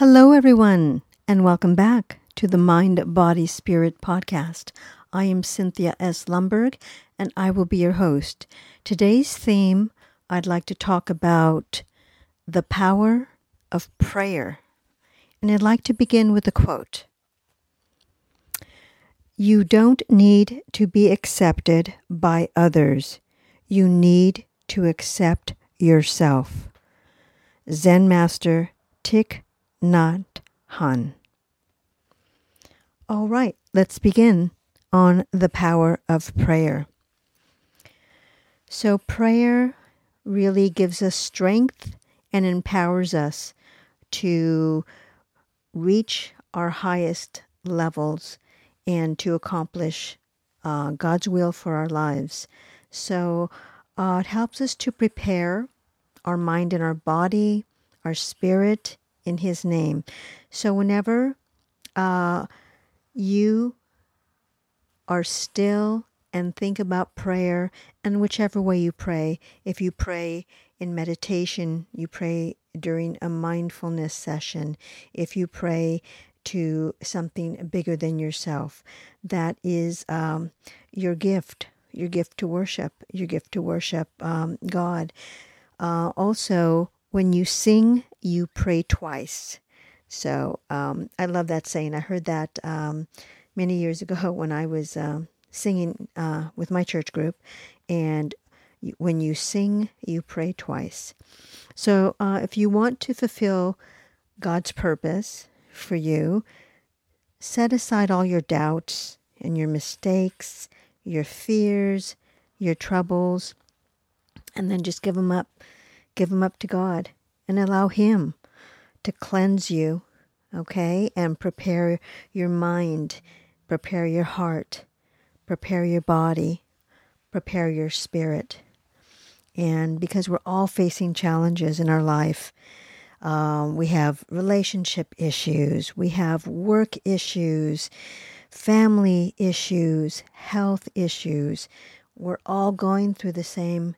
Hello, everyone, and welcome back to the Mind Body Spirit podcast. I am Cynthia S. Lumberg, and I will be your host. Today's theme, I'd like to talk about the power of prayer. And I'd like to begin with a quote. You don't need to be accepted by others. You need to accept yourself. Zen Master Tick. Not Han. All right, let's begin on the power of prayer. So prayer really gives us strength and empowers us to reach our highest levels and to accomplish God's will for our lives. So it helps us to prepare our mind and our body, our spirit, in His name. So whenever you are still and think about prayer, and whichever way you pray, if you pray in meditation, you pray during a mindfulness session, if you pray to something bigger than yourself, that is your gift to worship, God. Also, when you sing, you pray twice. So I love that saying. I heard that many years ago when I was singing with my church group. And when you sing, you pray twice. So if you want to fulfill God's purpose for you, set aside all your doubts and your mistakes, your fears, your troubles, and then just give them up. Give them up to God and allow Him to cleanse you, okay? And prepare your mind, prepare your heart, prepare your body, prepare your spirit. And because we're all facing challenges in our life, we have relationship issues, we have work issues, family issues, health issues. We're all going through the same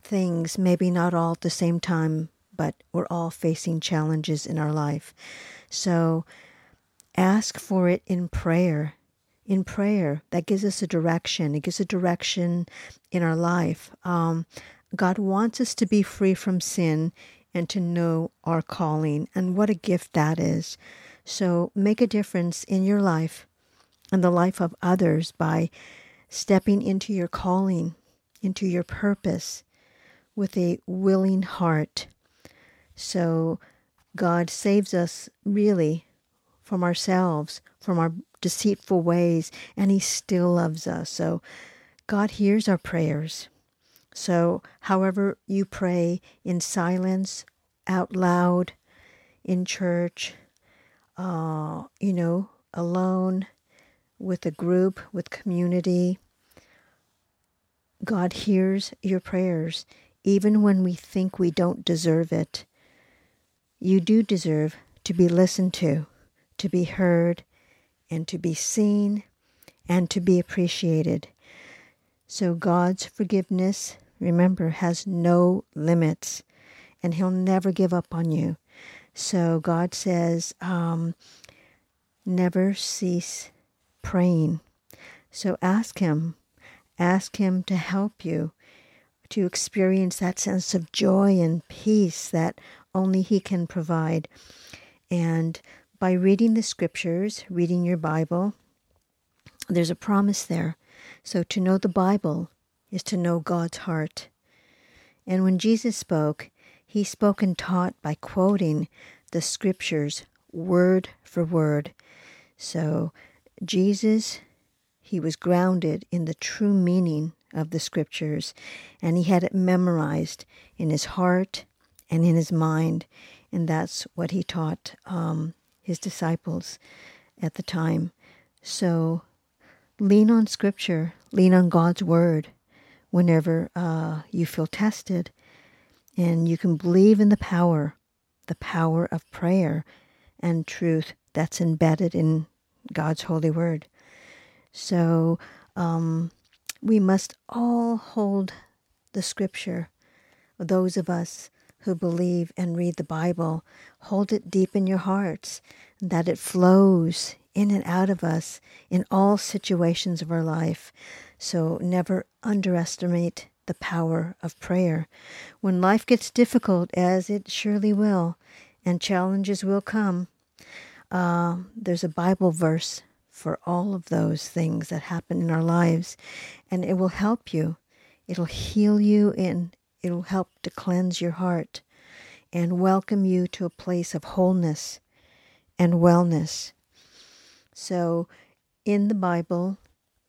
things, maybe not all at the same time, but we're all facing challenges in our life. So ask for it in prayer. In prayer, that gives us a direction. It gives a direction in our life. God wants us to be free from sin and to know our calling, and what a gift that is. So make a difference in your life and the life of others by stepping into your calling, into your purpose, with a willing heart. So God saves us really from ourselves, from our deceitful ways, and He still loves us. So God hears our prayers. So however you pray, in silence, out loud, in church, alone, with a group, with community, God hears your prayers. Even when we think we don't deserve it, you do deserve to be listened to be heard, and to be seen, and to be appreciated. So God's forgiveness, remember, has no limits, and He'll never give up on you. So God says, never cease praying. So ask Him to help you to experience that sense of joy and peace that only He can provide. And by reading the scriptures, reading your Bible, there's a promise there. So to know the Bible is to know God's heart. And when Jesus spoke, He spoke and taught by quoting the scriptures word for word. So Jesus, He was grounded in the true meaning of the scriptures, and He had it memorized in His heart and in His mind, and that's what He taught His disciples at the time. So lean on scripture, lean on God's word whenever you feel tested, and you can believe in the power of prayer and truth that's embedded in God's holy word. So we must all hold the scripture, those of us who believe and read the Bible, hold it deep in your hearts, that it flows in and out of us in all situations of our life. So never underestimate the power of prayer. When life gets difficult, as it surely will, and challenges will come, there's a Bible verse for all of those things that happen in our lives, and it will help you. It'll heal you, and it'll help to cleanse your heart and welcome you to a place of wholeness and wellness. So in the Bible,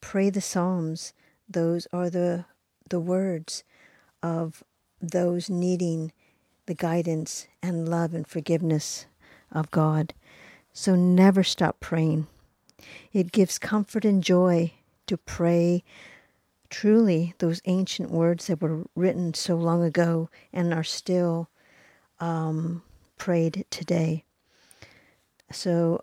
pray the Psalms. Those are the words of those needing the guidance and love and forgiveness of God. So never stop praying. It gives comfort and joy to pray truly those ancient words that were written so long ago and are still prayed today. So,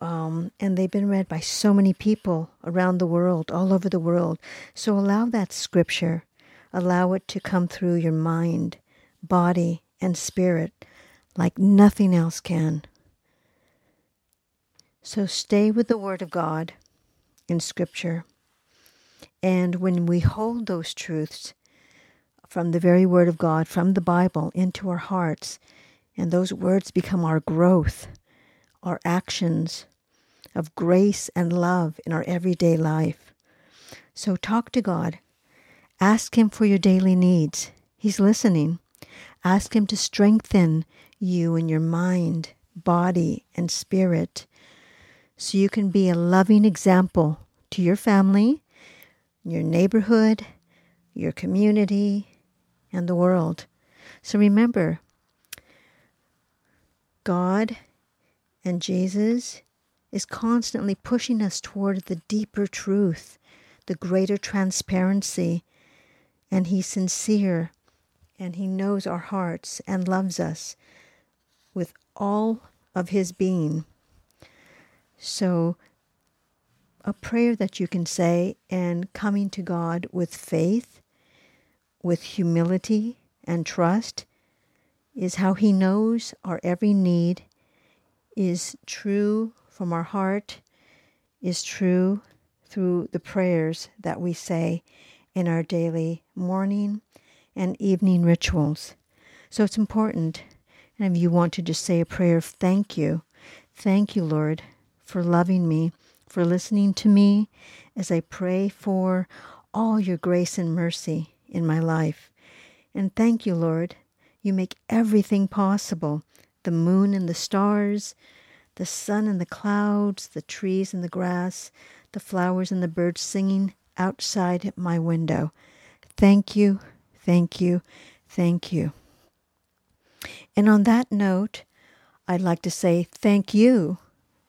and they've been read by so many people around the world, all over the world. So allow that scripture, allow it to come through your mind, body, and spirit like nothing else can. So stay with the Word of God in Scripture. And when we hold those truths from the very Word of God, from the Bible, into our hearts, and those words become our growth, our actions of grace and love in our everyday life. So talk to God. Ask Him for your daily needs. He's listening. Ask Him to strengthen you in your mind, body, and spirit, so you can be a loving example to your family, your neighborhood, your community, and the world. So remember, God and Jesus is constantly pushing us toward the deeper truth, the greater transparency, and He's sincere, and He knows our hearts and loves us with all of His being. So a prayer that you can say, and coming to God with faith, with humility and trust, is how He knows our every need, is true from our heart, is true through the prayers that we say in our daily morning and evening rituals. So it's important. And if you want to just say a prayer of thank you, Lord, for loving me, for listening to me as I pray for all your grace and mercy in my life. And thank you, Lord, you make everything possible, the moon and the stars, the sun and the clouds, the trees and the grass, the flowers and the birds singing outside my window. Thank you, thank you, thank you. And on that note, I'd like to say thank you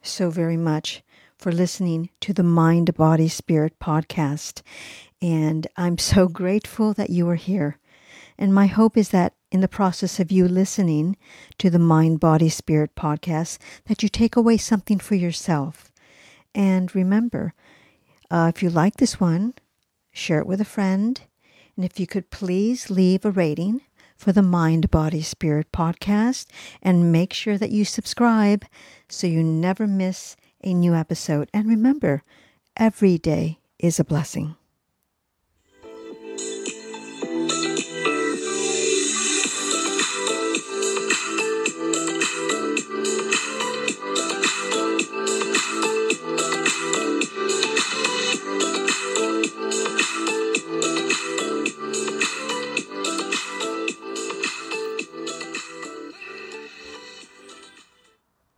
so very much for listening to the Mind, Body, Spirit podcast. And I'm so grateful that you are here. And my hope is that in the process of you listening to the Mind, Body, Spirit podcast, that you take away something for yourself. And remember, if you like this one, share it with a friend. And if you could please leave a rating for the Mind, Body, Spirit podcast, and make sure that you subscribe so you never miss a new episode. And remember, every day is a blessing.